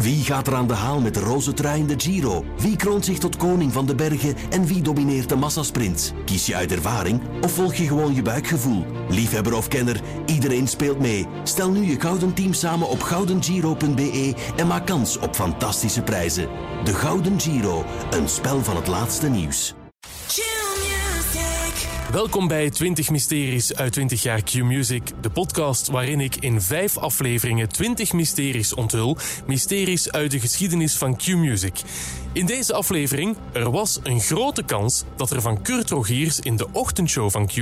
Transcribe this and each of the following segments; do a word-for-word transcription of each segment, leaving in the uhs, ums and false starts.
Wie gaat er aan de haal met de roze trui in de Giro? Wie kroont zich tot koning van de bergen en wie domineert de massasprints? Kies je uit ervaring of volg je gewoon je buikgevoel? Liefhebber of kenner, iedereen speelt mee. Stel nu je gouden team samen op gouden giro punt b e en maak kans op fantastische prijzen. De Gouden Giro, een spel van het laatste nieuws. Welkom bij twintig Mysteries uit twintig jaar Q Music, de podcast waarin ik in vijf afleveringen twintig mysteries onthul, mysteries uit de geschiedenis van Q Music. In deze aflevering, er was een grote kans dat er van Kurt Rogiers in de ochtendshow van Q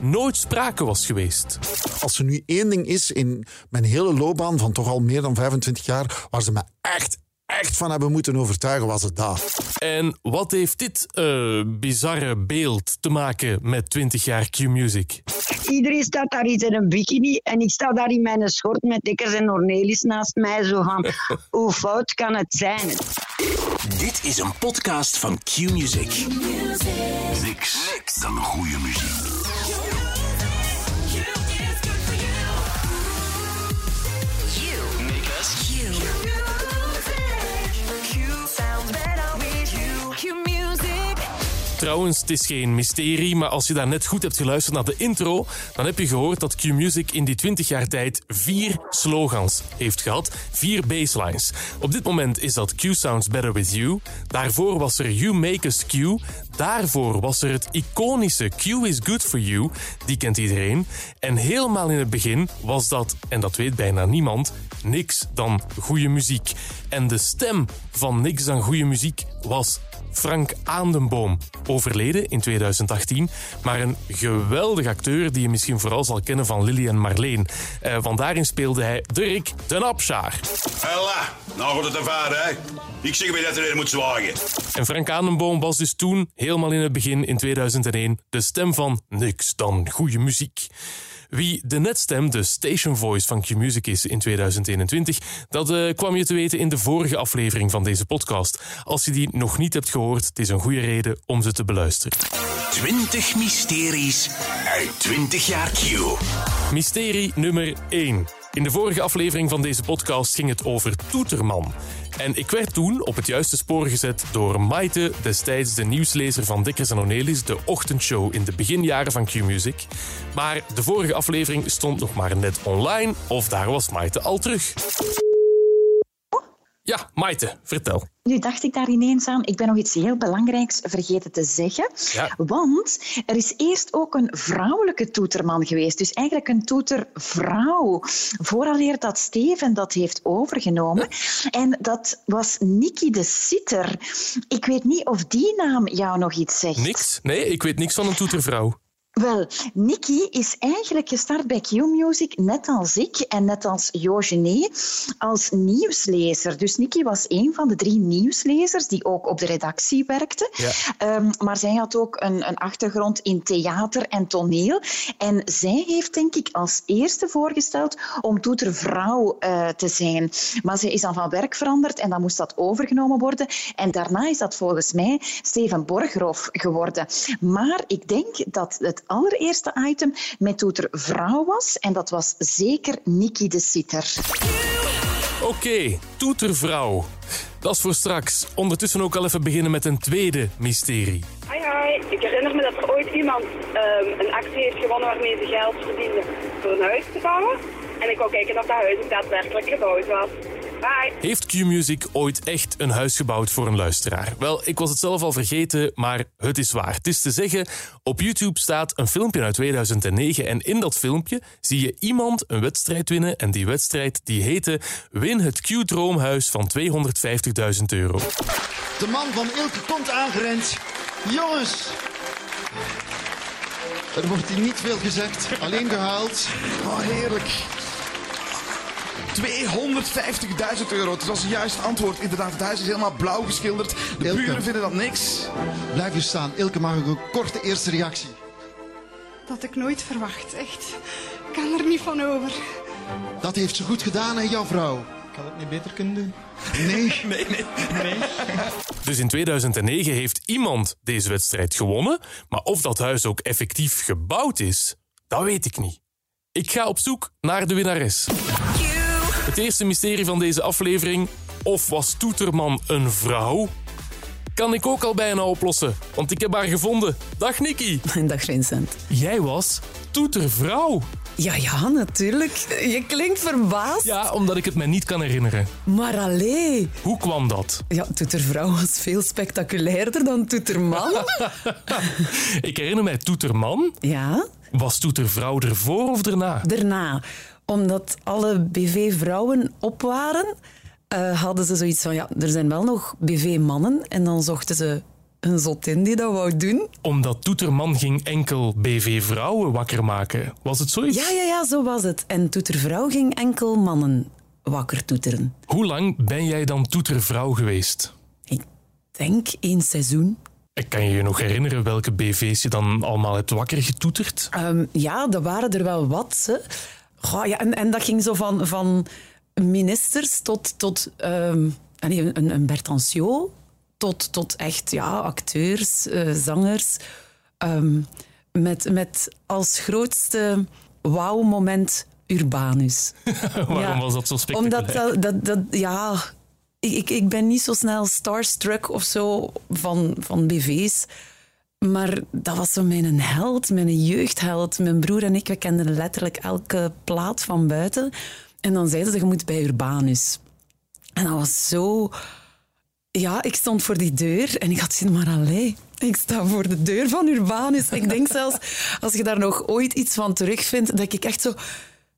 nooit sprake was geweest. Als er nu één ding is in mijn hele loopbaan van toch al meer dan vijfentwintig jaar, waar ze me echt... echt van hebben moeten overtuigen, was het daar. En wat heeft dit uh, bizarre beeld te maken met twintig jaar Q-Music? Iedereen staat daar iets in een bikini en ik sta daar in mijn schort met Dekkers en Ornelis naast mij zo van, hoe fout kan het zijn? Dit is een podcast van Q-Music. Niks dan goede muziek. Trouwens, het is geen mysterie, maar als je daar net goed hebt geluisterd naar de intro, dan heb je gehoord dat Q Music in die twintig jaar tijd vier slogans heeft gehad. Vier baselines. Op dit moment is dat Q Sounds Better With You. Daarvoor was er You Make Us Q. Daarvoor was er het iconische Q Is Good For You. Die kent iedereen. En helemaal in het begin was dat, en dat weet bijna niemand, niks dan goede muziek. En de stem van niks dan goede muziek was Frank Aendenboom, overleden in tweeduizend achttien, maar een geweldig acteur die je misschien vooral zal kennen van Lili en Marleen. Eh, want daarin speelde hij Dirk den Abschaar. Hella, nou wordt het een vader, hè? Ik zeg maar dat er weer moet zwagen. En Frank Aendenboom was dus toen, helemaal in het begin, in tweeduizend één, de stem van niks dan goede muziek. Wie de netstem, de station voice van Q Music is in tweeduizend eenentwintig, dat uh, kwam je te weten in de vorige aflevering van deze podcast. Als je die nog niet hebt gehoord, het is een goede reden om ze te beluisteren. twintig mysteries uit twintig jaar Q. Mysterie nummer één. In de vorige aflevering van deze podcast ging het over Toeterman. En ik werd toen op het juiste spoor gezet door Maite, destijds de nieuwslezer van Dekkers en Ornelis, de ochtendshow in de beginjaren van Q-Music. Maar de vorige aflevering stond nog maar net online, of daar was Maite al terug. Ja, Maite, vertel. Nu dacht ik daar ineens aan, ik ben nog iets heel belangrijks vergeten te zeggen. Ja. Want er is eerst ook een vrouwelijke toeterman geweest. Dus eigenlijk een toetervrouw. Vooraleer dat Steven dat heeft overgenomen. Ja. En dat was Niki de Sitter. Ik weet niet of die naam jou nog iets zegt. Niks? Nee, ik weet niks van een toetervrouw. Wel, Niki is eigenlijk gestart bij Q Music, net als ik en net als Jojenee, als nieuwslezer. Dus Niki was een van de drie nieuwslezers die ook op de redactie werkte. Ja. Um, maar zij had ook een, een achtergrond in theater en toneel. En zij heeft, denk ik, als eerste voorgesteld om toetervrouw uh, te zijn. Maar zij is dan van werk veranderd en dan moest dat overgenomen worden. En daarna is dat volgens mij Steven Borgroff geworden. Maar ik denk dat het allereerste item met toetervrouw was. En dat was zeker Niki de Sitter. Oké, okay, toetervrouw. Dat is voor straks. Ondertussen ook al even beginnen met een tweede mysterie. Hi, hi. Ik herinner me dat er ooit iemand um, een actie heeft gewonnen waarmee ze geld verdiende voor een huis te bouwen. En ik wou kijken of dat huis daadwerkelijk gebouwd was. Bye. Heeft Q Music ooit echt een huis gebouwd voor een luisteraar? Wel, ik was het zelf al vergeten, maar het is waar. Het is te zeggen, op YouTube staat een filmpje uit tweeduizend negen en in dat filmpje zie je iemand een wedstrijd winnen en die wedstrijd die heette Win het Q-droomhuis van tweehonderdvijftigduizend euro. De man van Ilke komt aangerend. Jongens, er wordt hier niet veel gezegd, alleen gehuild. Oh, heerlijk. tweehonderdvijftigduizend euro. Het was het juiste antwoord. Inderdaad, het huis is helemaal blauw geschilderd. De Ilke. Buren vinden dat niks. Blijf dus staan. Ilke, mag ik een korte eerste reactie? Dat had ik nooit verwacht. Echt. Ik kan er niet van over. Dat heeft ze goed gedaan, hè, jouw vrouw? Ik had het niet beter kunnen doen. Nee. nee, nee, nee. Dus in tweeduizend negen heeft iemand deze wedstrijd gewonnen. Maar of dat huis ook effectief gebouwd is, dat weet ik niet. Ik ga op zoek naar de winnares. Het eerste mysterie van deze aflevering, Of was Toeterman een vrouw? Kan ik ook al bijna oplossen, want ik heb haar gevonden. Dag Niki. Dag Vincent. Jij was Toetervrouw. Ja, ja, natuurlijk. Je klinkt verbaasd. Ja, omdat ik het me niet kan herinneren. Maar allee. Hoe kwam dat? Ja, Toetervrouw was veel spectaculairder dan Toeterman. Ik herinner mij Toeterman. Ja. Was Toetervrouw ervoor of daarna? Daarna. Omdat alle B V-vrouwen op waren, uh, hadden ze zoiets van, ja, er zijn wel nog B V-mannen. En dan zochten ze een zottin die dat wou doen. Omdat Toeterman ging enkel B V-vrouwen wakker maken. Was het zoiets? Ja, ja, ja, zo was het. En Toetervrouw ging enkel mannen wakker toeteren. Hoe lang ben jij dan Toetervrouw geweest? Ik denk één seizoen. Ik kan je je nog herinneren welke B V's je dan allemaal hebt wakker getoeterd? Um, ja, dat waren er wel wat, hè. Goh, ja, en, en dat ging zo van, van ministers tot, tot um, een, een Bertanciot, tot, tot echt ja, acteurs, uh, zangers. Um, met, met als grootste wauw-moment Urbanus. Waarom ja, was dat zo spectaculair? Omdat dat, dat, dat, ja, ik, ik ben niet zo snel starstruck of zo van, van B V's. Maar dat was zo mijn held, mijn jeugdheld. Mijn broer en ik, we kenden letterlijk elke plaat van buiten. En dan zeiden ze, je moet bij Urbanus. En dat was zo... Ja, ik stond voor die deur en ik had zin, maar allee, ik sta voor de deur van Urbanus. Ik denk zelfs, als je daar nog ooit iets van terugvindt, dat ik echt zo...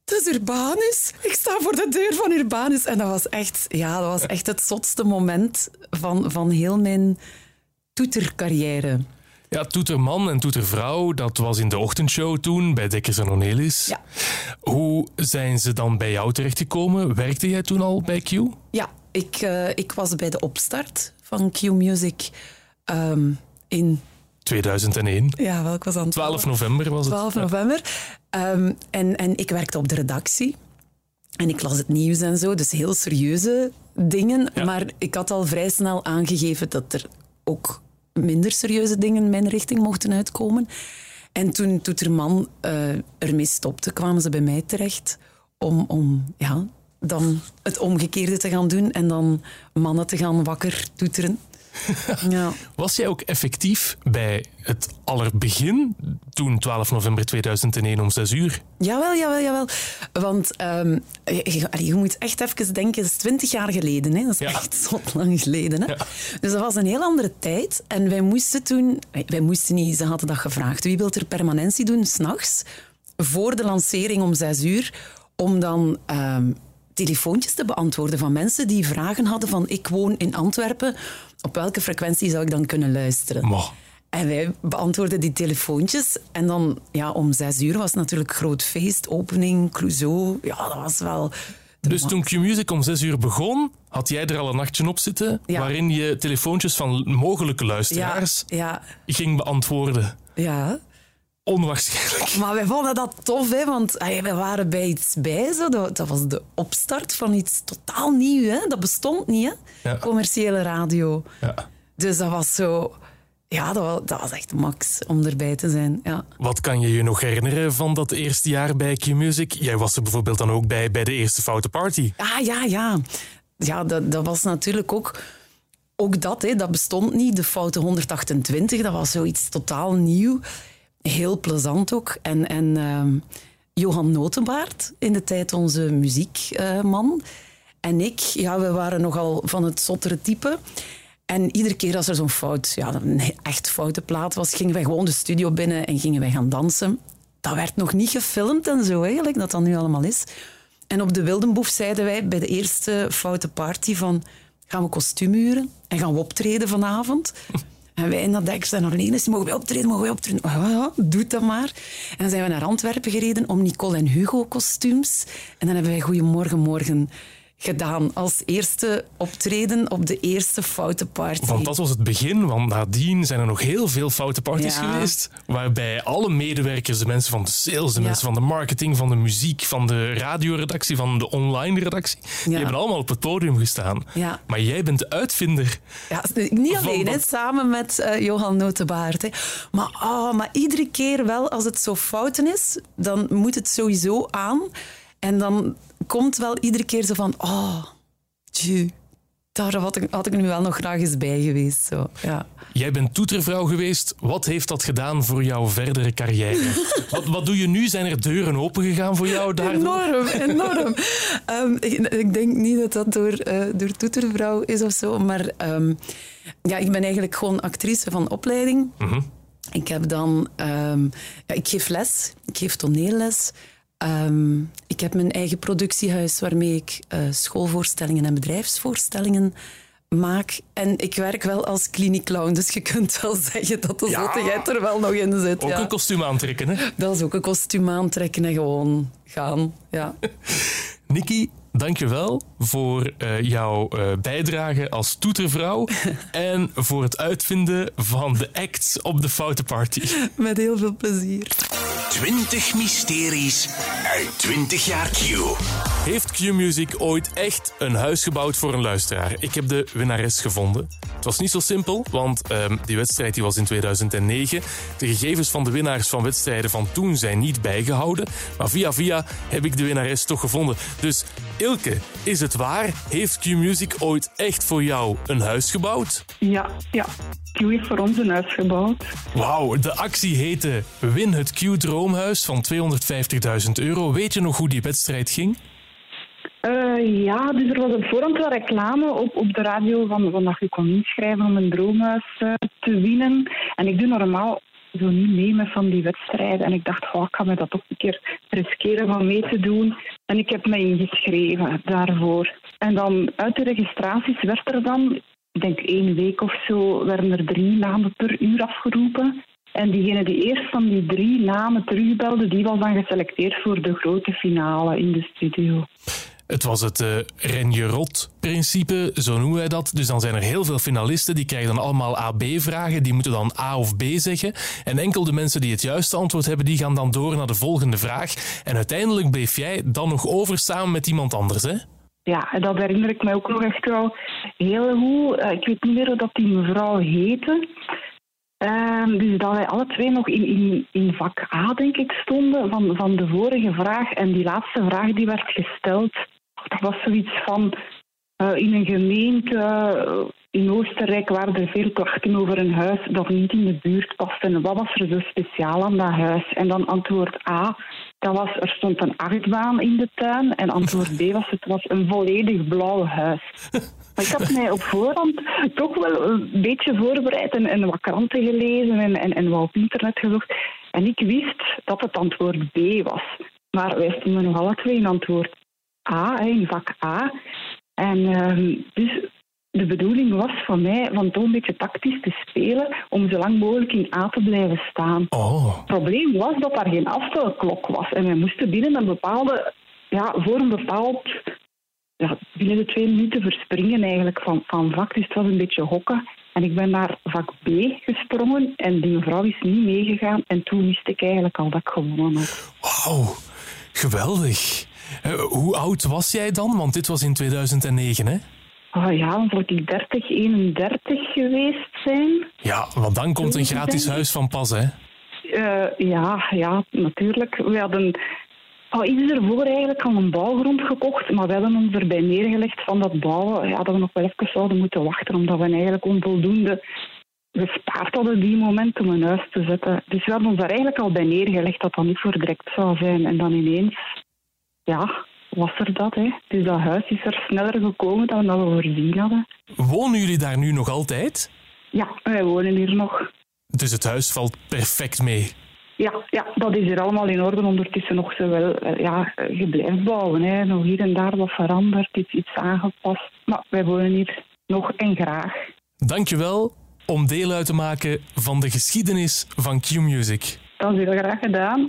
Het is Urbanus. Ik sta voor de deur van Urbanus. En dat was echt, ja, dat was echt het zotste moment van, van heel mijn toetercarrière. Ja, Toeterman en Toetervrouw, dat was in de ochtendshow toen, bij Dekkers en Ornelis. Ja. Hoe zijn ze dan bij jou terechtgekomen? Werkte jij toen al bij Q? Ja, ik, uh, ik was bij de opstart van Q Music um, in... tweeduizend één. Ja, welk was dat? twaalf november was het. twaalf november. Ja. Um, en, en ik werkte op de redactie. En ik las het nieuws en zo, dus heel serieuze dingen. Ja. Maar ik had al vrij snel aangegeven dat er ook... minder serieuze dingen in mijn richting mochten uitkomen. En toen Toeterman uh, ermee stopte, kwamen ze bij mij terecht om, om ja, dan het omgekeerde te gaan doen en dan mannen te gaan wakker toeteren. Ja. Was jij ook effectief bij het allerbegin, toen twaalf november tweeduizend één om zes uur? Jawel, jawel, jawel. Want um, je, je moet echt even denken, dat is twintig jaar geleden. Hè? Dat is ja. echt zo lang geleden. Hè? Ja. Dus dat was een heel andere tijd. En wij moesten toen... Wij moesten niet, ze hadden dat gevraagd. Wie wil er permanentie doen, 's nachts, voor de lancering om zes uur, om dan... Um, telefoontjes te beantwoorden van mensen die vragen hadden van ik woon in Antwerpen, op welke frequentie zou ik dan kunnen luisteren? Wow. En wij beantwoorden die telefoontjes en dan ja, om zes uur was het natuurlijk groot feest, opening, Clouseau, ja, dat was wel... Dus toen Q Music om zes uur begon, had jij er al een nachtje op zitten ja. waarin je telefoontjes van mogelijke luisteraars ja, ja. ging beantwoorden. Ja. Onwaarschijnlijk. Maar wij vonden dat tof, hè, want hey, we waren bij iets bij. Zo. Dat, dat was de opstart van iets totaal nieuw. Hè. Dat bestond niet, hè? Ja. Commerciële radio. Ja. Dus dat was zo... Ja, dat was, dat was echt max om erbij te zijn. Ja. Wat kan je je nog herinneren van dat eerste jaar bij Q Music? Jij was er bijvoorbeeld dan ook bij, bij de eerste Foute Party. Ah, ja, ja. Ja, dat, dat was natuurlijk ook... Ook dat, hè, dat bestond niet. De Foute honderdachtentwintig, dat was zoiets totaal nieuw. Heel plezant ook. En, en uh, Johan Notenbaard, in de tijd onze muziekman. Uh, en ik, ja, we waren nogal van het zottere type. En iedere keer als er zo'n fout, ja, een echt foute plaat was, gingen wij gewoon de studio binnen en gingen wij gaan dansen. Dat werd nog niet gefilmd en zo, eigenlijk, dat dat nu allemaal is. En op de Wildenboef zeiden wij bij de eerste Foute Party van... Gaan we kostuumuren en gaan we optreden vanavond? En wij in dat Dekkers en Ornelis, mogen wij optreden, mogen wij optreden? Oh, ja, doe dat maar. En dan zijn we naar Antwerpen gereden om Nicole en Hugo kostuums. En dan hebben wij Goeiemorgen Morgen gedaan als eerste optreden op de eerste Foute Party. Want dat was het begin, want nadien zijn er nog heel veel Foute Parties ja. geweest, waarbij alle medewerkers, de mensen van de sales, de ja. mensen van de marketing, van de muziek, van de radioredactie, van de online redactie, ja. die hebben allemaal op het podium gestaan. Ja. Maar jij bent de uitvinder. Ja, niet alleen, van... he, samen met uh, Johan Notenbaard. He. Maar, oh, maar iedere keer wel, als het zo fouten is, dan moet het sowieso aan. En dan... komt wel iedere keer zo van, oh, tju, daar had ik, had ik nu wel nog graag eens bij geweest. Zo. Ja. Jij bent toetervrouw geweest. Wat heeft dat gedaan voor jouw verdere carrière? wat, wat doe je nu? Zijn er deuren opengegaan voor jou daardoor? Enorm, enorm. um, ik, ik denk niet dat dat door, uh, door toetervrouw is of zo. Maar um, ja, ik ben eigenlijk gewoon actrice van opleiding. Mm-hmm. Ik heb dan... Um, ja, ik geef les. Ik geef toneelles. Um, ik heb mijn eigen productiehuis waarmee ik uh, schoolvoorstellingen en bedrijfsvoorstellingen maak. En ik werk wel als kliniekclown, dus je kunt wel zeggen dat de ja. zottigheid er wel nog in zit. Ook ja. een kostuum aantrekken, hè? Dat is ook een kostuum aantrekken en gewoon gaan, ja. Niki, dank je wel voor uh, jouw uh, bijdrage als toetervrouw en voor het uitvinden van de acts op de foutenparty. Met heel veel plezier. twintig mysteries uit twintig jaar Q. Heeft Q Music ooit echt een huis gebouwd voor een luisteraar? Ik heb de winnares gevonden. Het was niet zo simpel, want uh, die wedstrijd die was in tweeduizend negen. De gegevens van de winnaars van wedstrijden van toen zijn niet bijgehouden. Maar via via heb ik de winnares toch gevonden. Dus Ilke, is het waar? Heeft Q Music ooit echt voor jou een huis gebouwd? Ja, ja. Q heeft voor ons een huis gebouwd. Wauw, de actie heette Win het Q-droomhuis van tweehonderdvijftigduizend euro. Weet je nog hoe die wedstrijd ging? Uh, ja, dus er was op voorhand wel reclame op, op de radio van, van dat je kon inschrijven om een droomhuis uh, te winnen. En ik doe normaal zo niet mee met van die wedstrijden. En ik dacht, oh, ik ga me dat toch een keer riskeren van mee te doen. En ik heb mij ingeschreven daarvoor. En dan uit de registraties werd er dan... Ik denk één week of zo werden er drie namen per uur afgeroepen. En diegene die eerst van die drie namen terugbelde, die was dan geselecteerd voor de grote finale in de studio. Het was het uh, Ren-je-rot-principe, zo noemen wij dat. Dus dan zijn er heel veel finalisten, die krijgen dan allemaal A B-vragen. Die moeten dan A of B zeggen. En enkel de mensen die het juiste antwoord hebben, die gaan dan door naar de volgende vraag. En uiteindelijk bleef jij dan nog over samen met iemand anders, hè? Ja, en dat herinner ik mij ook nog echt wel heel goed. Ik weet niet meer hoe dat die mevrouw heette. Um, dus dat wij alle twee nog in, in, in vak A, denk ik, stonden van, van de vorige vraag. En die laatste vraag die werd gesteld, dat was zoiets van... Uh, in een gemeente uh, in Oostenrijk waren er veel klachten over een huis dat niet in de buurt past. En wat was er zo speciaal aan dat huis? En dan antwoord A... Dat was, er stond een achtbaan in de tuin en antwoord B was, het was een volledig blauw huis. Maar ik had mij op voorhand toch wel een beetje voorbereid en, en wat kranten gelezen en, en, en wat op internet gezocht. En ik wist dat het antwoord B was. Maar wij stonden nog alle twee in antwoord A, in vak A. En uh, dus de bedoeling was van mij van toch een beetje tactisch te spelen om zo lang mogelijk in A te blijven staan. Oh. Het probleem was dat daar geen aftelklok was. En wij moesten binnen een bepaalde, ja, voor een bepaald, ja, binnen de twee minuten verspringen eigenlijk van, van vak. Dus het was een beetje hokken. En ik ben naar vak B gesprongen en die mevrouw is niet meegegaan. En toen wist ik eigenlijk al dat ik gewonnen had. Wauw, geweldig. Hoe oud was jij dan? Want dit was in tweeduizend negen, hè? Oh ja, dan zou ik dertig, eenendertig geweest zijn. Ja, want dan komt een gratis huis van pas, hè? Uh, ja, ja, natuurlijk. We hadden al iets ervoor eigenlijk al een bouwgrond gekocht, maar we hebben ons erbij neergelegd van dat bouwen, ja, dat we nog wel even zouden moeten wachten, omdat we eigenlijk onvoldoende gespaard hadden die moment om een huis te zetten. Dus we hadden ons daar eigenlijk al bij neergelegd dat dat niet voor direct zou zijn. En dan ineens, ja... was er dat, hè. Dus dat huis is er sneller gekomen dan dat we voorzien hadden. Wonen jullie daar nu nog altijd? Ja, wij wonen hier nog. Dus het huis valt perfect mee? Ja, ja, dat is hier allemaal in orde. Ondertussen nog zowel, ja, je blijft bouwen, hè. Nog hier en daar wat veranderd, iets, iets aangepast. Maar wij wonen hier nog en graag. Dankjewel om deel uit te maken van de geschiedenis van Q Music. Dat is heel graag gedaan.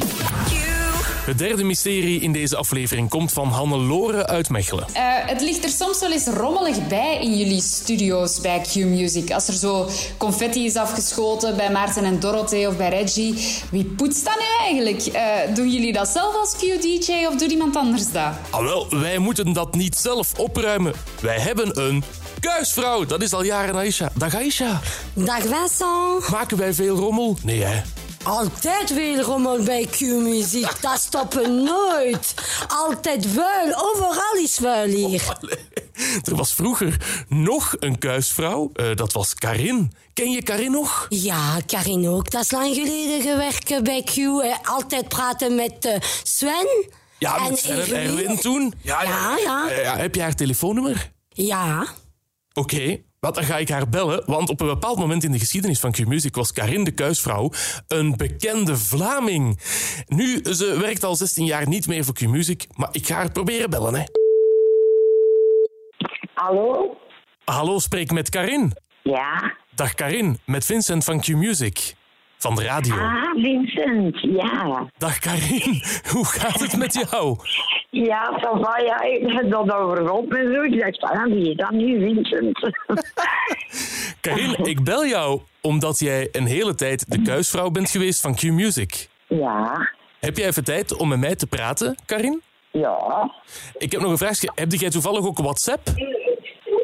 Het derde mysterie in deze aflevering komt van Hannelore uit Mechelen. Uh, het ligt er soms wel eens rommelig bij in jullie studio's bij Q Music. Als er zo confetti is afgeschoten bij Maarten en Dorothee of bij Reggie. Wie poetst dat nu eigenlijk? Uh, doen jullie dat zelf als Q D J of doet iemand anders dat? Ah wel, wij moeten dat niet zelf opruimen. Wij hebben een... kuisvrouw, dat is al jaren Aisha. Dag Aisha. Dag Vincent. Maken wij veel rommel? Nee hè. Altijd wederom bij Q Music. Dat stoppen nooit. Altijd vuil. Overal is vuil hier. Oh, er was vroeger nog een kuisvrouw. Uh, dat was Karin. Ken je Karin nog? Ja, Karin ook. Dat is lang geleden gewerkt bij Q. Altijd praten met uh, Sven. Ja, met en Sven en Erwin toen. Ja, ja. ja. Uh, ja. Heb je haar telefoonnummer? Ja. Oké. Okay. Dan ga ik haar bellen, want op een bepaald moment in de geschiedenis van Q-Music was Karin de Kuisvrouw een bekende Vlaming. Nu, ze werkt al zestien jaar niet meer voor Q-Music, maar ik ga haar proberen bellen, hè. Hallo? Hallo, spreek met Karin. Ja? Dag Karin, met Vincent van Q-Music, van de radio. Ah, Vincent, ja. Dag Karin, hoe gaat het met jou? Ja, Sava, ja, ik heb dat overhoop en zo. Ik dacht, ah, wie is dat nu, Vincent? Karin, ik bel jou omdat jij een hele tijd de kuisvrouw bent geweest van Q Music. Ja. Heb jij even tijd om met mij te praten, Karin? Ja. Ik heb nog een vraagje. Heb jij toevallig ook WhatsApp?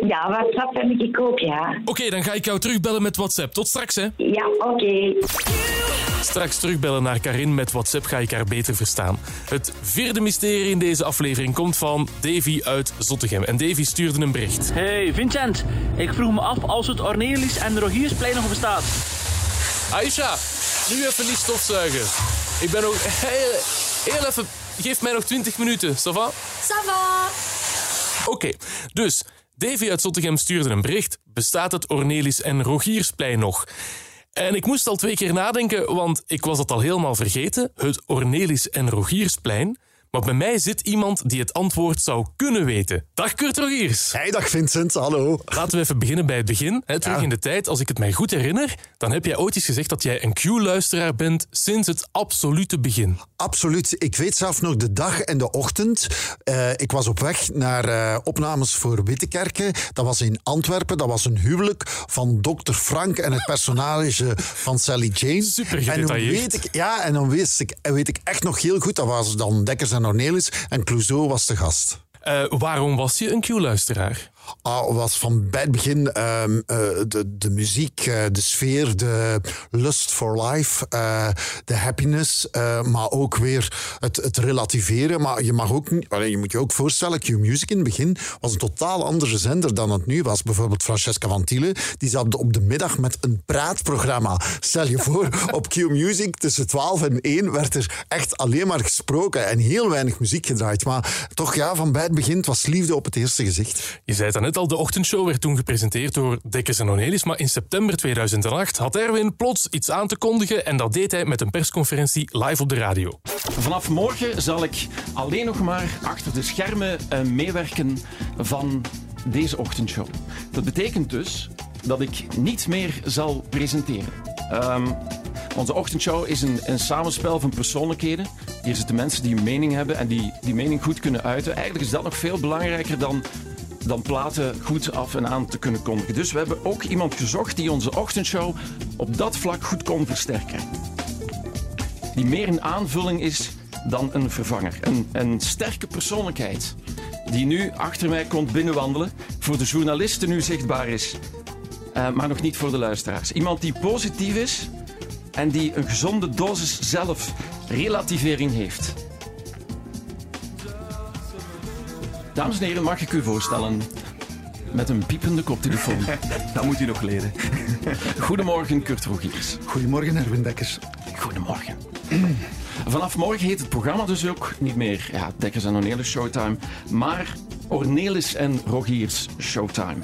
Ja, WhatsApp heb ik ook, ja. Oké, okay, dan ga ik jou terugbellen met WhatsApp. Tot straks, hè. Ja, oké. Okay. Straks terugbellen naar Karin met WhatsApp ga ik haar beter verstaan. Het vierde mysterie in deze aflevering komt van Davy uit Zottegem. En Davy stuurde een bericht. Hey Vincent, ik vroeg me af als het Ornelis en Rogiersplein nog bestaat. Aisha, nu even niet stofzuigen. Ik ben ook heel, heel even... Geef mij nog twintig minuten, ça va? Ça va. Oké, okay, dus Davy uit Zottegem stuurde een bericht. Bestaat het Ornelis en Rogiersplein nog? En ik moest al twee keer nadenken, want ik was dat al helemaal vergeten. Het Ornelis en Rogiersplein. Maar bij mij zit iemand die het antwoord zou kunnen weten. Dag Kurt Rogiers. Hey, dag Vincent, hallo. Laten we even beginnen bij het begin. Hè, terug ja. in de tijd, als ik het mij goed herinner, dan heb jij ooit eens gezegd dat jij een Q-luisteraar bent sinds het absolute begin. Absoluut. Ik weet zelf nog de dag en de ochtend. Uh, ik was op weg naar uh, opnames voor Wittekerken. Dat was in Antwerpen. Dat was een huwelijk van dokter Frank en het personage van Sally Jane. Super gedetailleerd. En dan weet ik, ja, en dan weet ik, weet ik echt nog heel goed. Dat was dan Dekkers en Ornelis en Clouseau was de gast. Uh, waarom was je een Q-luisteraar? Ah, was van bij het begin uh, uh, de, de muziek, uh, de sfeer, de lust for life, uh, de happiness, uh, maar ook weer het, het relativeren. Maar je mag ook, je moet je ook voorstellen, Q-Music in het begin was een totaal andere zender dan het nu was. Bijvoorbeeld Francesca van Thiele, die zat op de middag met een praatprogramma. Stel je voor, op Q-Music tussen twaalf en één werd er echt alleen maar gesproken en heel weinig muziek gedraaid. Maar toch, ja, van bij het begin, het was liefde op het eerste gezicht. Je zei het net al, de ochtendshow werd toen gepresenteerd door Dekkers en Ornelis, maar in september tweeduizend acht had Erwin plots iets aan te kondigen en dat deed hij met een persconferentie live op de radio. Vanaf morgen zal ik alleen nog maar achter de schermen uh, meewerken van deze ochtendshow. Dat betekent dus dat ik niet meer zal presenteren. Um, onze ochtendshow is een, een samenspel van persoonlijkheden. Hier zitten mensen die een mening hebben en die die mening goed kunnen uiten. Eigenlijk is dat nog veel belangrijker dan... dan platen goed af en aan te kunnen kondigen. Dus we hebben ook iemand gezocht die onze ochtendshow op dat vlak goed kon versterken. Die meer een aanvulling is dan een vervanger. Een, een sterke persoonlijkheid die nu achter mij komt binnenwandelen, voor de journalisten nu zichtbaar is, uh, maar nog niet voor de luisteraars. Iemand die positief is en die een gezonde dosis zelfrelativering heeft. Dames en heren, mag ik u voorstellen met een piepende koptelefoon. Dat moet u nog leren. Goedemorgen, Kurt Rogiers. Goedemorgen, Erwin Dekkers. Goedemorgen. Vanaf morgen heet het programma dus ook niet meer ja, Dekkers en Ornelis Showtime, maar Ornelis en Rogiers Showtime.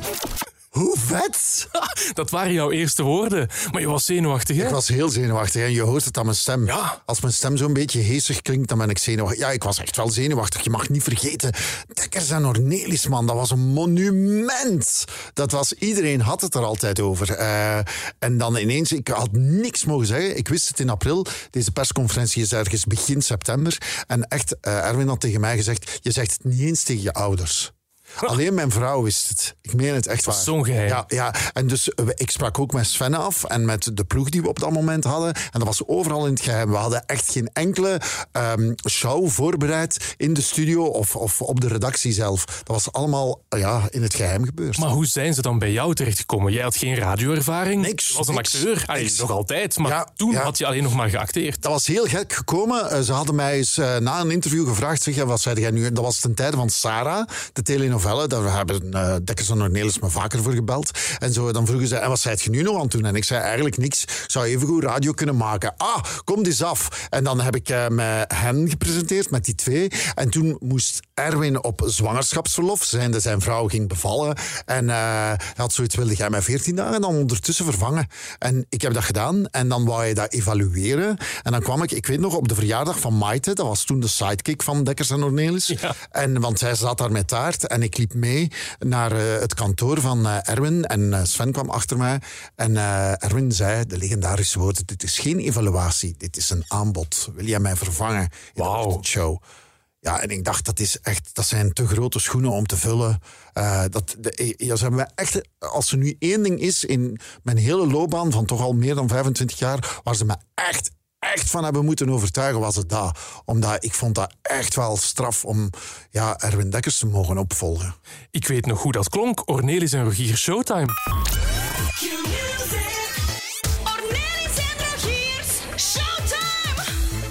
Hoe vet! Dat waren jouw eerste woorden. Maar je was zenuwachtig, hè? Ik was heel zenuwachtig. En je hoort het aan mijn stem. Ja. Als mijn stem zo'n beetje heesig klinkt, dan ben ik zenuwachtig. Ja, ik was echt wel zenuwachtig. Je mag niet vergeten. Dekkers en Ornelis, man. Dat was een monument. Dat was... Iedereen had het er altijd over. Uh, en dan ineens... Ik had niks mogen zeggen. Ik wist het in april. Deze persconferentie is ergens begin september. En echt, uh, Erwin had tegen mij gezegd... Je zegt het niet eens tegen je ouders. Alleen mijn vrouw wist het. Ik meen het echt waar. Zo'n geheim. Ja, ja. En dus ik sprak ook met Sven af en met de ploeg die we op dat moment hadden. En dat was overal in het geheim. We hadden echt geen enkele um, show voorbereid in de studio of, of op de redactie zelf. Dat was allemaal ja, in het geheim gebeurd. Maar hoe zijn ze dan bij jou terechtgekomen? Jij had geen radioervaring. Niks. Je was een acteur. Allee, nog altijd. Maar ja, toen ja. had je alleen nog maar geacteerd. Dat was heel gek gekomen. Ze hadden mij eens uh, na een interview gevraagd. Zeg, wat zei jij nu? Dat was ten tijde van Sarah, de telenovela. Daar hebben uh, Dekkers en Ornelis me vaker voor gebeld. En zo, dan vroegen ze, en wat zei je nu nog aan toen? En ik zei eigenlijk niks. Ik zou even goed radio kunnen maken. Ah, kom eens af. En dan heb ik uh, met hen gepresenteerd, met die twee. En toen moest Erwin op zwangerschapsverlof. Zijn, zijn vrouw ging bevallen. En uh, hij had zoiets, wilde jij mij veertien dagen dan ondertussen vervangen? En ik heb dat gedaan. En dan wou je dat evalueren. En dan kwam ik, ik weet nog, op de verjaardag van Maite. Dat was toen de sidekick van Dekkers en Ornelis. Ja. En, want zij zat daar met taart. En ik liep mee naar uh, het kantoor van uh, Erwin en uh, Sven kwam achter mij en uh, Erwin zei de legendarische woorden, dit is geen evaluatie, dit is een aanbod, wil jij mij vervangen in wow. de show? Ja, en ik dacht, dat, is echt, dat zijn te grote schoenen om te vullen. Uh, dat, de, ja, ze hebben echt, als er nu één ding is in mijn hele loopbaan van toch al meer dan vijfentwintig jaar, waar ze me echt echt van hebben moeten overtuigen, was het dat. Omdat ik vond dat echt wel straf om ja, Erwin Dekkers te mogen opvolgen. Ik weet nog hoe dat klonk. Ornelis en Rogier Showtime. Q Music. Ornelis en Rogiers Showtime.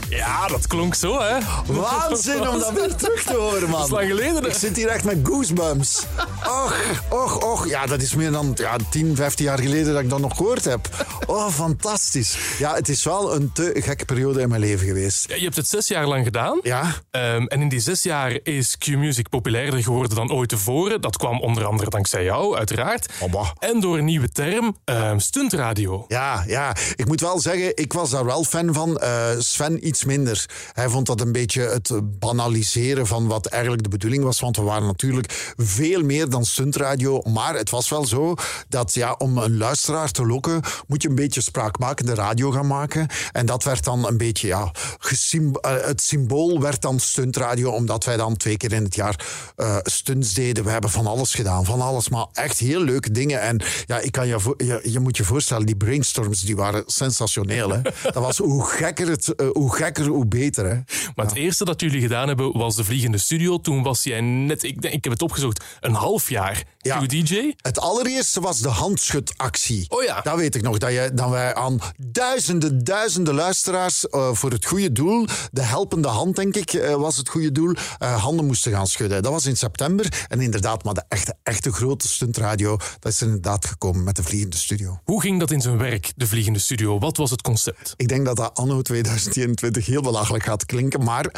Ja, dat klonk zo, hè. Waanzin om dat weer terug te horen, man. Dat is lang geleden. Ik zit hier echt met goosebumps. Och, och, och. Ja, dat is meer dan ja, tien, vijftien jaar geleden dat ik dat nog gehoord heb. Oh, fantastisch. Ja, het is wel een te gekke periode in mijn leven geweest. Ja, je hebt het zes jaar lang gedaan. Ja. Um, en in die zes jaar is Q Music populairder geworden dan ooit tevoren. Dat kwam onder andere dankzij jou, uiteraard. Mama. En door een nieuwe term, um, stuntradio. Ja, ja. Ik moet wel zeggen, ik was daar wel fan van. Uh, Sven iets minder. Hij vond dat een beetje het banaliseren van wat eigenlijk de bedoeling was. Want we waren natuurlijk veel meer dan stuntradio. Maar het was wel zo dat ja, om een luisteraar te lokken, moet je een beetje spraakmakende radio gaan maken. En dat werd dan een beetje, ja... Gesymb- uh, het symbool werd dan stuntradio, omdat wij dan twee keer in het jaar uh, stunts deden. We hebben van alles gedaan, van alles. Maar echt heel leuke dingen. En ja, ik kan je, vo- je, je moet je voorstellen, die brainstorms, die waren sensationeel. Hè? Dat was hoe gekker, het, uh, hoe, gekker hoe beter. Hè? Maar ja. Het eerste dat jullie gedaan hebben, was de Vliegende Studio. Toen was jij net, ik, ik heb het opgezocht, een half jaar ja. Q D J. Het allereerste was de handschutactie. Oh ja. Dat weet ik nog, dat je dan wij aan duizenden, duizenden luisteraars uh, voor het goede doel, de helpende hand, denk ik, uh, was het goede doel, uh, handen moesten gaan schudden. Dat was in september. En inderdaad, maar de echte, echte grote stuntradio, dat is er inderdaad gekomen met de Vliegende Studio. Hoe ging dat in zijn werk, de Vliegende Studio? Wat was het concept? Ik denk dat dat anno tweeduizend eenentwintig heel belachelijk gaat klinken, maar...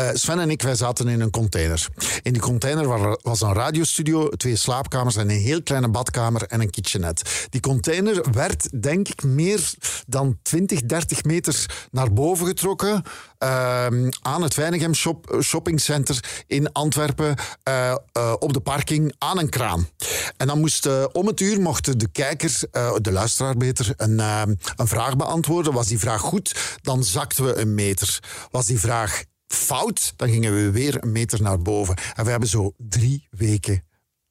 Uh, Sven en ik, wij zaten in een container. In die container was een radiostudio, twee slaapkamers en een heel kleine badkamer en een kitchenette. Die container werd, denk ik, meer dan twintig, dertig meters naar boven getrokken. Uh, aan het Wijnegem Shop, Shopping Center in Antwerpen, uh, uh, op de parking, aan een kraan. En dan moest uh, om het uur mochten de kijker, uh, de luisteraar beter, een, uh, een vraag beantwoorden. Was die vraag goed, dan zakten we een meter. Was die vraag fout, dan gingen we weer een meter naar boven. En we hebben zo drie weken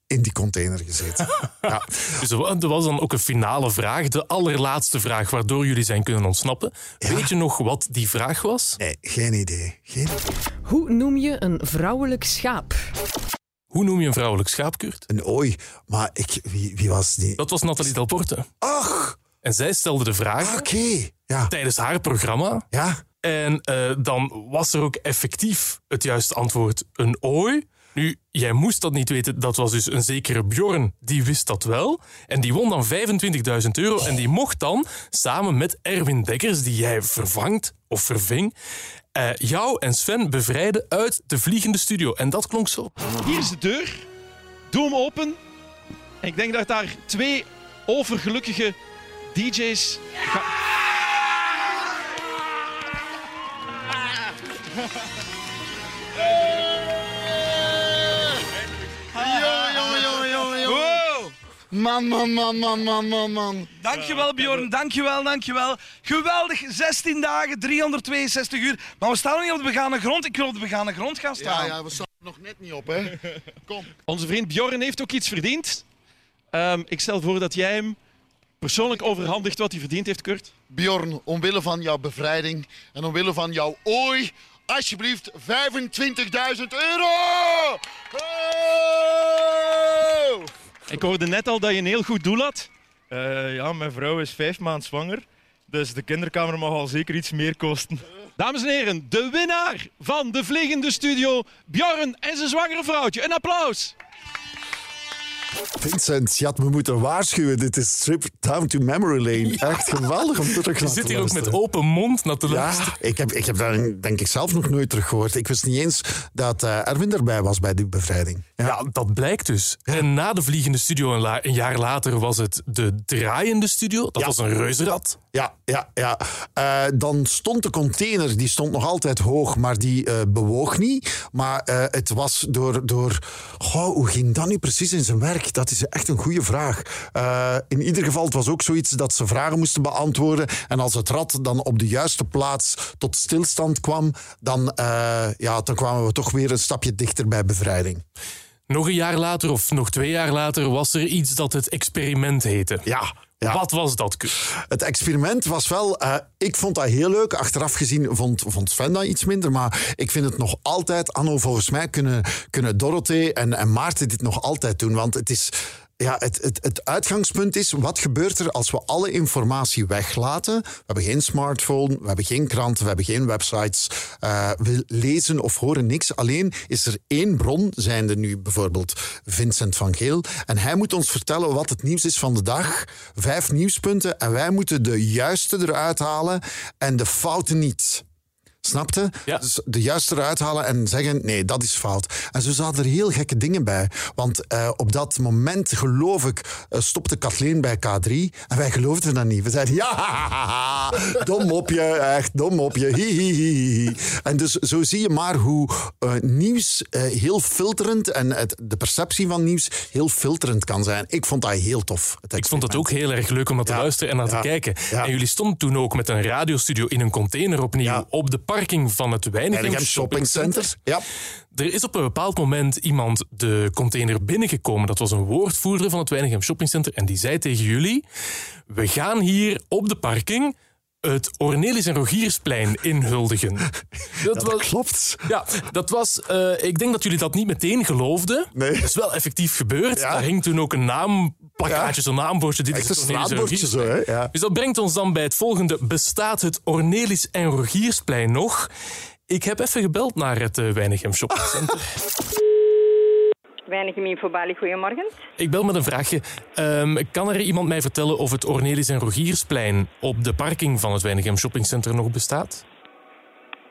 in die container gezeten. Ja. Dus er was dan ook een finale vraag, de allerlaatste vraag, waardoor jullie zijn kunnen ontsnappen. Ja. Weet je nog wat die vraag was? Nee, geen idee. Geen... Hoe noem je een vrouwelijk schaap? Hoe noem je een vrouwelijk schaap, Kurt? Een ooi. Maar ik, wie, wie was die? Dat was Nathalie Delporte. Ach! En zij stelde de vraag ah, okay. ja. tijdens haar programma. Ja. En uh, dan was er ook effectief het juiste antwoord een ooi. Nu, jij moest dat niet weten. Dat was dus een zekere Bjorn. Die wist dat wel. En die won dan vijfentwintigduizend euro. En die mocht dan, samen met Erwin Dekkers, die jij vervangt of verving, uh, jou en Sven bevrijden uit de Vliegende Studio. En dat klonk zo. Hier is de deur. Doe hem open. En ik denk dat daar twee overgelukkige D J's... Ga- Yo, yo, yo, yo, yo. Wow. Man, man, man, man, man, man, man. Dankjewel, Bjorn. Dankjewel, dankjewel. Geweldig. zestien dagen, driehonderdtweeënzestig uur. Maar we staan nog niet op de begane grond. Ik wil op de begane grond gaan staan. Ja, ja, we staan. nog net niet op, hè? Kom. Onze vriend Bjorn heeft ook iets verdiend. Um, ik stel voor dat jij hem persoonlijk overhandigt wat hij verdiend heeft, Kurt. Bjorn, omwille van jouw bevrijding en omwille van jouw ooi, alsjeblieft vijfentwintigduizend euro! Oh! Ik hoorde net al dat je een heel goed doel had. Uh, ja, mijn vrouw is vijf maanden zwanger, dus de kinderkamer mag al zeker iets meer kosten. Dames en heren, de winnaar van de Vliegende Studio, Bjorn en zijn zwangere vrouwtje. Een applaus! Vincent, je had me moeten waarschuwen. Dit is Trip Down to Memory Lane. Ja. Echt geweldig om terug te Je zit hier ook met open mond naar te luisteren. Ja, ik heb, ik heb dat denk ik zelf nog nooit teruggehoord. Ik wist niet eens dat uh, Erwin erbij was bij die bevrijding. Ja, ja dat blijkt dus. Ja. En na de Vliegende Studio een, een jaar later was het de Draaiende Studio. Dat ja. was een reuzenrad. Ja, ja, ja. Uh, dan stond de container, die stond nog altijd hoog, maar die uh, bewoog niet. Maar uh, het was door... door goh, hoe ging dat nu precies in zijn werk? Dat is echt een goede vraag. Uh, in ieder geval, het was ook zoiets dat ze vragen moesten beantwoorden. En als het rad dan op de juiste plaats tot stilstand kwam, dan, uh, ja, dan kwamen we toch weer een stapje dichter bij bevrijding. Nog een jaar later, of nog twee jaar later, was er iets dat het experiment heette. Ja. Ja. Wat was dat? Het experiment was wel... Uh, ik vond dat heel leuk. Achteraf gezien vond, vond Sven dat iets minder. Maar ik vind het nog altijd... Anno, volgens mij kunnen, kunnen Dorothee en, en Maarten dit nog altijd doen. Want het is... Ja, het, het, het uitgangspunt is, wat gebeurt er als we alle informatie weglaten? We hebben geen smartphone, we hebben geen kranten, we hebben geen websites. Uh, we lezen of horen niks. Alleen is er één bron, zijnde nu bijvoorbeeld Vincent van Geel. En hij moet ons vertellen wat het nieuws is van de dag. Vijf nieuwspunten en wij moeten de juiste eruit halen en de fouten niet. Snapte? Ja. Dus de juiste eruit halen en zeggen, nee, dat is fout. En zo zaten er heel gekke dingen bij. Want uh, op dat moment, geloof ik, uh, stopte Kathleen bij K drie. En wij geloofden dat niet. We zeiden, ja, dom mopje, echt, dom mopje. Hi, hi, hi, hi. En dus zo zie je maar hoe uh, nieuws uh, heel filterend en het, de perceptie van nieuws heel filterend kan zijn. Ik vond dat heel tof. Ik vond dat ook heel erg leuk om dat ja. te luisteren en naar ja. te kijken. Ja. En jullie stonden toen ook met een radiostudio in een container opnieuw ja. op de parking van het Wijnegem Shopping Center. Ja. Er is op een bepaald moment iemand de container binnengekomen. Dat was een woordvoerder van het Wijnegem Shopping Center. En die zei tegen jullie, we gaan hier op de parking het Ornelis en Rogiersplein inhuldigen. Dat, dat was, klopt. Ja, dat was... Uh, ik denk dat jullie dat niet meteen geloofden. Nee. Dat is wel effectief gebeurd. Ja. Daar hing toen ook een naamplakkaatje, zo'n naambordje. Dit is het Ornelis en Rogiersplein. Zo, ja. Dus dat brengt ons dan bij het volgende. Bestaat het Ornelis en Rogiersplein nog? Ik heb even gebeld naar het uh, Wijnegem Shopping Center. Wijnegem Info Bali, goedemorgen. Ik bel met een vraagje. Um, kan er iemand mij vertellen of het Ornelis en Rogiersplein op de parking van het Wijnegem Shopping Center nog bestaat?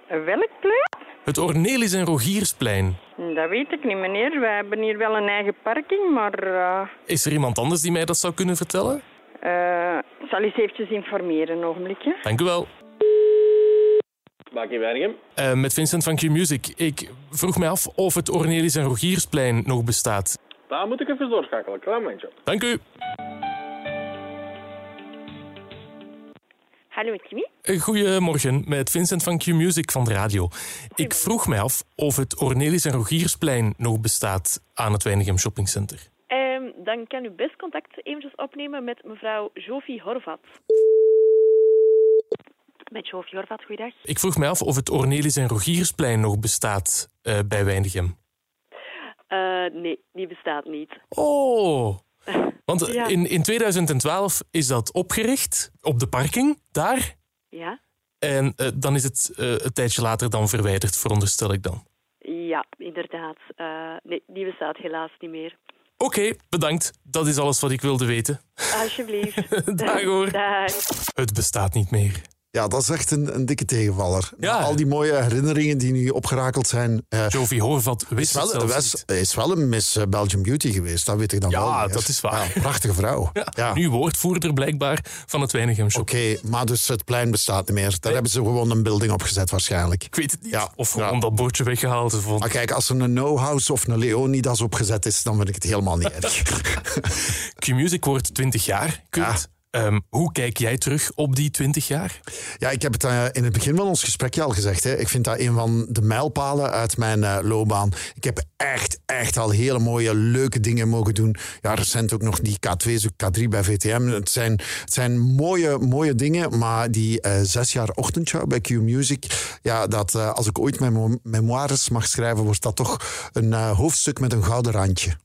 Welk plein? Het Ornelis en Rogiersplein. Dat weet ik niet, meneer. Wij hebben hier wel een eigen parking, maar... Uh... Is er iemand anders die mij dat zou kunnen vertellen? Uh, ik zal eens eventjes informeren, een ogenblikje. Dank u wel. Maak je Wijnegem? Uh, met Vincent van Q Music. Ik vroeg mij af of het Ornelis en Rogiersplein nog bestaat. Daar moet ik even doorschakelen. Klaar, momentje. Dank u. Hallo, Timmy. Uh, goedemorgen, met Vincent van Q Music van de radio. Ik vroeg mij af of het Ornelis en Rogiersplein nog bestaat aan het Wijnegem Shopping Center. Uh, dan kan u best contact eventjes opnemen met mevrouw Jovi Horvat. Met Jovi Horvat, goeiedag. Ik vroeg mij af of het Ornelis en Rogiersplein nog bestaat uh, bij Wijnegem. Uh, nee, die bestaat niet. Oh, want ja. in, in tweeduizend twaalf is dat opgericht op de parking, daar. Ja. En uh, dan is het uh, een tijdje later dan verwijderd, veronderstel ik dan. Ja, inderdaad. Uh, nee, die bestaat helaas niet meer. Oké, okay, bedankt. Dat is alles wat ik wilde weten. Alsjeblieft. Dag hoor. Dag. Het bestaat niet meer. Ja, dat is echt een, een dikke tegenvaller. Ja. Al die mooie herinneringen die nu opgerakeld zijn. Uh, Jovi Horvat wist het zelfs niet. Hij is wel een Miss Belgium Beauty geweest, dat weet ik dan ja, wel. Ja, dat is waar. Ja, prachtige vrouw. Ja. Ja. Nu woordvoerder blijkbaar van het Wijnegem Shopping. Oké, okay, maar dus het plein bestaat niet meer. Daar nee. hebben ze gewoon een building op gezet waarschijnlijk. Ik weet het niet. Ja. Of gewoon ja. dat bordje weggehaald. Of... Maar kijk, als er een No-House of een Leonidas opgezet is, dan vind ik het helemaal niet erg. Q-Music wordt twintig jaar. Kunt. Ja. Um, hoe kijk jij terug op die twintig jaar? Ja, ik heb het uh, in het begin van ons gesprekje al gezegd. Hè. Ik vind dat een van de mijlpalen uit mijn uh, loopbaan. Ik heb echt, echt al hele mooie, leuke dingen mogen doen. Ja, recent ook nog die K twee, K drie bij V T M. Het zijn, het zijn mooie, mooie dingen, maar die uh, zes jaar ochtendshow bij Q Music, ja, dat, uh, als ik ooit mijn memo- memoires mag schrijven, wordt dat toch een uh, hoofdstuk met een gouden randje.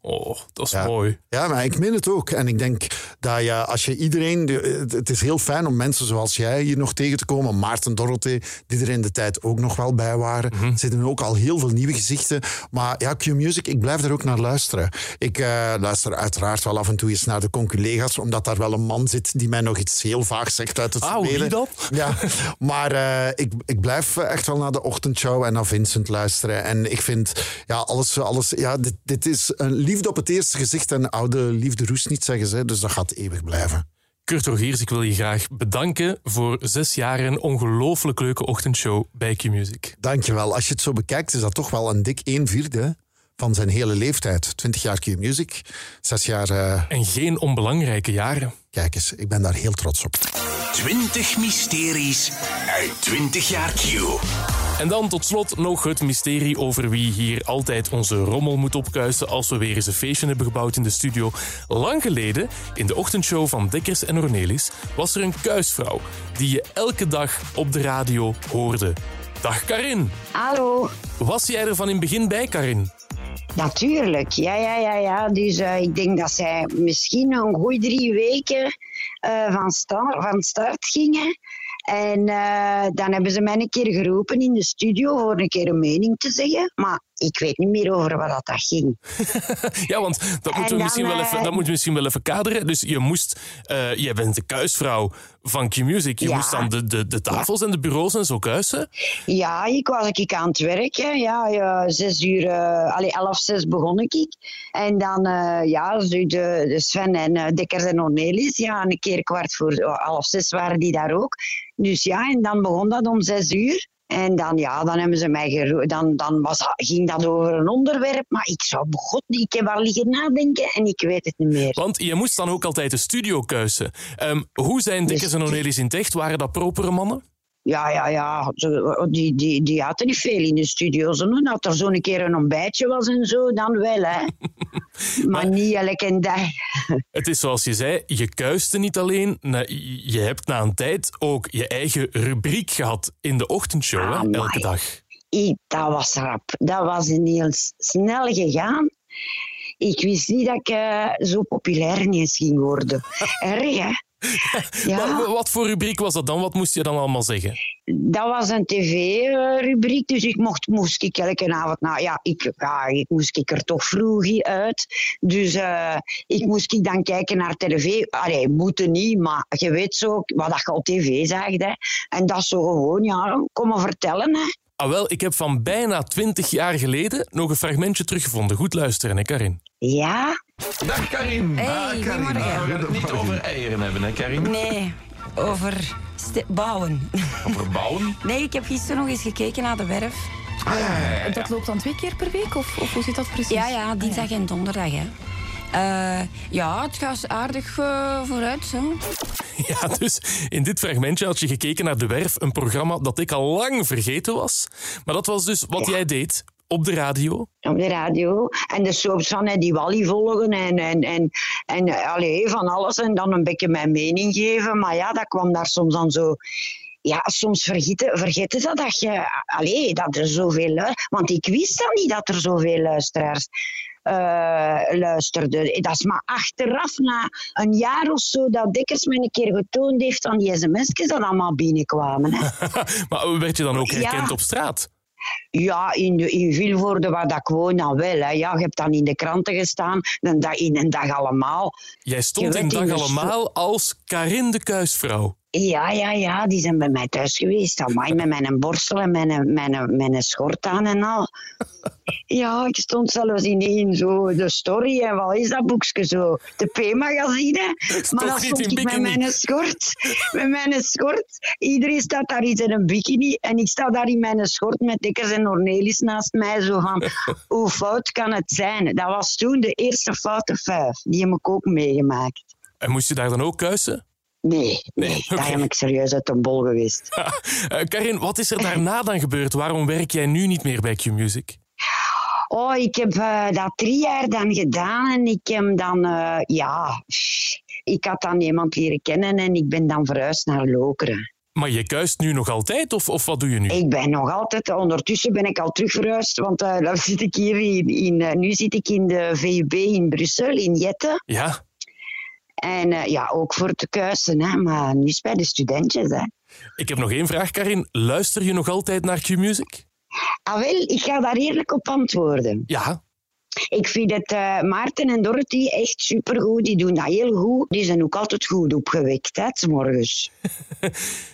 Oh, dat is ja. mooi. Ja, maar ik meen het ook. En ik denk dat je, als je iedereen... Het is heel fijn om mensen zoals jij hier nog tegen te komen. Maarten, Dorothee, die er in de tijd ook nog wel bij waren. Mm-hmm. Er zitten ook al heel veel nieuwe gezichten. Maar ja, Q Music, ik blijf er ook naar luisteren. Ik uh, luister uiteraard wel af en toe eens naar de conculega's, omdat daar wel een man zit die mij nog iets heel vaag zegt uit het ah, spelen. Wie dat? Ja, maar uh, ik, ik blijf echt wel naar de ochtendshow en naar Vincent luisteren. En ik vind, ja, alles... alles ja, dit, dit is een liefde op het eerste gezicht en oude liefde roest niet, zeggen ze. Dus dat gaat eeuwig blijven. Kurt Rogiers, ik wil je graag bedanken voor zes jaar een ongelooflijk leuke ochtendshow bij Q Music. Dankjewel. Als je het zo bekijkt, is dat toch wel een dik een vierde van zijn hele leeftijd. twintig jaar Q Music, zes jaar... Uh... En geen onbelangrijke jaren. Kijk eens, ik ben daar heel trots op. twintig mysteries uit twintig jaar Q. En dan tot slot nog het mysterie over wie hier altijd onze rommel moet opkuisen als we weer eens een feestje hebben gebouwd in de studio. Lang geleden, in de ochtendshow van Dekkers en Ornelis, was er een kuisvrouw die je elke dag op de radio hoorde. Dag Karin. Hallo. Was jij er van in het begin bij, Karin? Natuurlijk, ja, ja, ja, ja. Dus uh, ik denk dat zij misschien een goede drie weken uh, van, sta- van start gingen. En uh, dan hebben ze mij een keer geroepen in de studio voor een keer een mening te zeggen. Maar ik weet niet meer over wat dat ging. Ja, want dat moeten we misschien, uh, moet misschien wel even kaderen. Dus je moest, uh, jij bent de kuisvrouw van Q Music. Je ja, moest dan de, de, de tafels ja. en de bureaus en zo kuisen. Ja, ik was ik aan het werk. Hè. Ja, ja, zes uur, uh, allee, elf, zes begon ik. En dan, uh, ja, de, de Sven en uh, Dekkers en Ornelis. Ja, een keer kwart voor half zes waren die daar ook. Dus ja, en dan begon dat om zes uur. En dan, ja, dan hebben ze mij gero- dan, dan was, ging dat over een onderwerp. Maar ik zou, god, ik heb al liggen nadenken en ik weet het niet meer. Want je moest dan ook altijd de studio kuisen. Um, hoe zijn Dekkers en Ornelis in het echt? Waren dat propere mannen? Ja, ja, ja. Die, die, die hadden niet veel in de studio. Dat er zo'n keer een ontbijtje was en zo, dan wel, hè. maar, maar niet elke dag. Het is zoals je zei, je kuiste niet alleen. Je hebt na een tijd ook je eigen rubriek gehad in de ochtendshow, ah, hè, elke dag. I, dat was rap. Dat was heel snel gegaan. Ik wist niet dat ik uh, zo populair niet eens ging worden. Erg, hè? Ja. Maar wat voor rubriek was dat dan? Wat moest je dan allemaal zeggen? Dat was een tv-rubriek, dus ik mocht, moest ik elke avond... Nou ja, ik, ja, ik moest ik er toch vroeg uit. Dus uh, ik moest ik dan kijken naar tv. Allee, moeten niet, maar je weet zo wat je op tv zegt. Hè. En dat zo gewoon, ja, komen vertellen. Hè. Ah wel, ik heb van bijna twintig jaar geleden nog een fragmentje teruggevonden. Goed luisteren, hè, Karin? Ja? Dag Karin! Hey, ah, Karin. Goedemorgen. Ah, we gaan het niet over eieren hebben, hè, Karin? Nee, over st- bouwen. Over bouwen? Nee, ik heb gisteren nog eens gekeken naar De Werf. Ah, ja, ja, ja. Dat loopt dan twee keer per week, of, of hoe zit dat precies? Ja, ja, dinsdag en donderdag, hè. Uh, ja, het gaat aardig uh, vooruit, zo. Ja, dus in dit fragmentje had je gekeken naar De Werf, een programma dat ik al lang vergeten was. Maar dat was dus wat ja. jij deed op de radio. Op de radio. En de soaps van die Wally volgen en, en, en, en allee, van alles. En dan een beetje mijn mening geven. Maar ja, dat kwam daar soms dan zo... Ja, soms vergeten, vergeten dat, dat je... Allee, dat er zoveel... Want ik wist dan niet dat er zoveel luisteraars... Uh, luisterde. Dat is maar achteraf, na een jaar of zo, dat Dekkers mij een keer getoond heeft aan die sms'jes dat allemaal binnenkwamen. Hè. Maar werd je dan ook herkend ja. op straat? Ja, in, de, in Vilvoorde, waar dat ik woon, dan wel. Hè. Ja, je hebt dan in de kranten gestaan, een dag in en Dag Allemaal. Jij stond in Dag Allemaal als Karin de kuisvrouw. Ja, ja, ja, die zijn bij mij thuis geweest. Amai, met mijn borstel en mijn, mijn, mijn schort aan en al. Ja, ik stond zelfs in, in zo de story. En wat is dat boekje zo? De P-magazine. Maar dan stond ik met mijn schort. Met mijn schort. Iedereen staat daar iets in een bikini. En ik sta daar in mijn schort met Dekkers en Ornelis naast mij. Zo van, hoe fout kan het zijn? Dat was toen de eerste foute vijf. Die heb ik ook meegemaakt. En moest je daar dan ook kuisen? Nee, nee, nee, daar ben ik serieus uit de bol geweest. Karin, wat is er daarna dan gebeurd? Waarom werk jij nu niet meer bij Q Music? Oh, ik heb uh, dat drie jaar dan gedaan en ik heb dan, uh, ja, ik had dan iemand leren kennen en ik ben dan verhuisd naar Lokeren. Maar je kuist nu nog altijd, of, of wat doe je nu? Ik ben nog altijd, ondertussen ben ik al terug verhuisd, want uh, dan zit ik hier in, in, uh, nu zit ik in de V U B in Brussel, in Jette. Ja. En uh, ja, ook voor te kuisen, hè, maar nu is bij de studentjes. Hè. Ik heb nog één vraag, Karin. Luister je nog altijd naar Q Music? Ah, wel, ik ga daar eerlijk op antwoorden. Ja. Ik vind het uh, Maarten en Dorothee echt supergoed. Die doen dat heel goed. Die zijn ook altijd goed opgewekt, hè, 's morgens.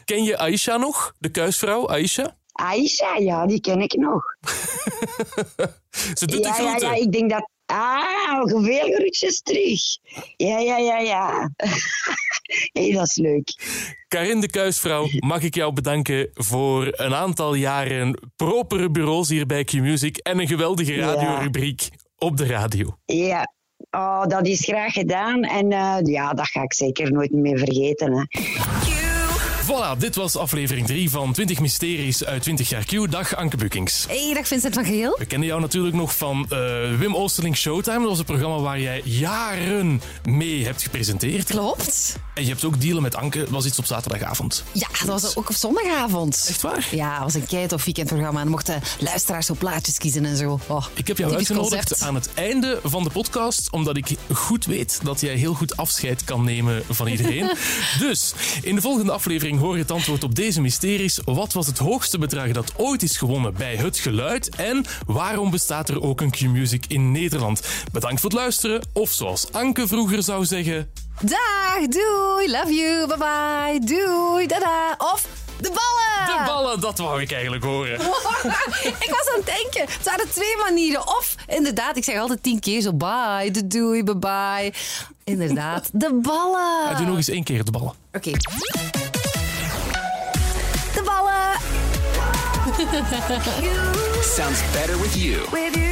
Ken je Aisha nog? De kuisvrouw, Aisha? Aisha, ja, die ken ik nog. Ze doet ja, de groeten. Ja, ja, ik denk dat... Ah, veel groetjes terug. Ja, ja, ja, ja. Hey, dat is leuk. Karin de Kuisvrouw, mag ik jou bedanken voor een aantal jaren propere bureaus hier bij Q Music en een geweldige radiorubriek ja. op de radio. Ja, oh, dat is graag gedaan en uh, ja, dat ga ik zeker nooit meer vergeten. Hè. Voilà, dit was aflevering drie van twintig Mysteries uit twintig jaar Q. Dag Anke Bukkings. Hey, dag Vincent van Geel. We kennen jou natuurlijk nog van uh, Wim Oosterling's Showtime. Dat was een programma waar jij jaren mee hebt gepresenteerd. Klopt. En je hebt ook dealen met Anke. Dat was iets op zaterdagavond. Ja, dat was ook op zondagavond. Echt waar? Ja, dat was een keitof weekendprogramma. En mochten luisteraars zo plaatjes kiezen en zo. Oh, ik heb jou uitgenodigd concept. Aan het einde van de podcast, omdat ik goed weet dat jij heel goed afscheid kan nemen van iedereen. Dus, in de volgende aflevering hoor je het antwoord op deze mysteries. Wat was het hoogste bedrag dat ooit is gewonnen bij Het Geluid? En waarom bestaat er ook een Q Music in Nederland? Bedankt voor het luisteren. Of zoals Anke vroeger zou zeggen... Dag, doei, love you, bye-bye, doei, dada. Of de ballen. De ballen, dat wou ik eigenlijk horen. Ik was aan het denken. Het waren twee manieren. Of inderdaad, ik zeg altijd tien keer zo bye, de doei, bye-bye. Inderdaad, de ballen. Ja, doe nog eens één keer de ballen. Oké. Okay. De ballen. Sounds better with you. With you.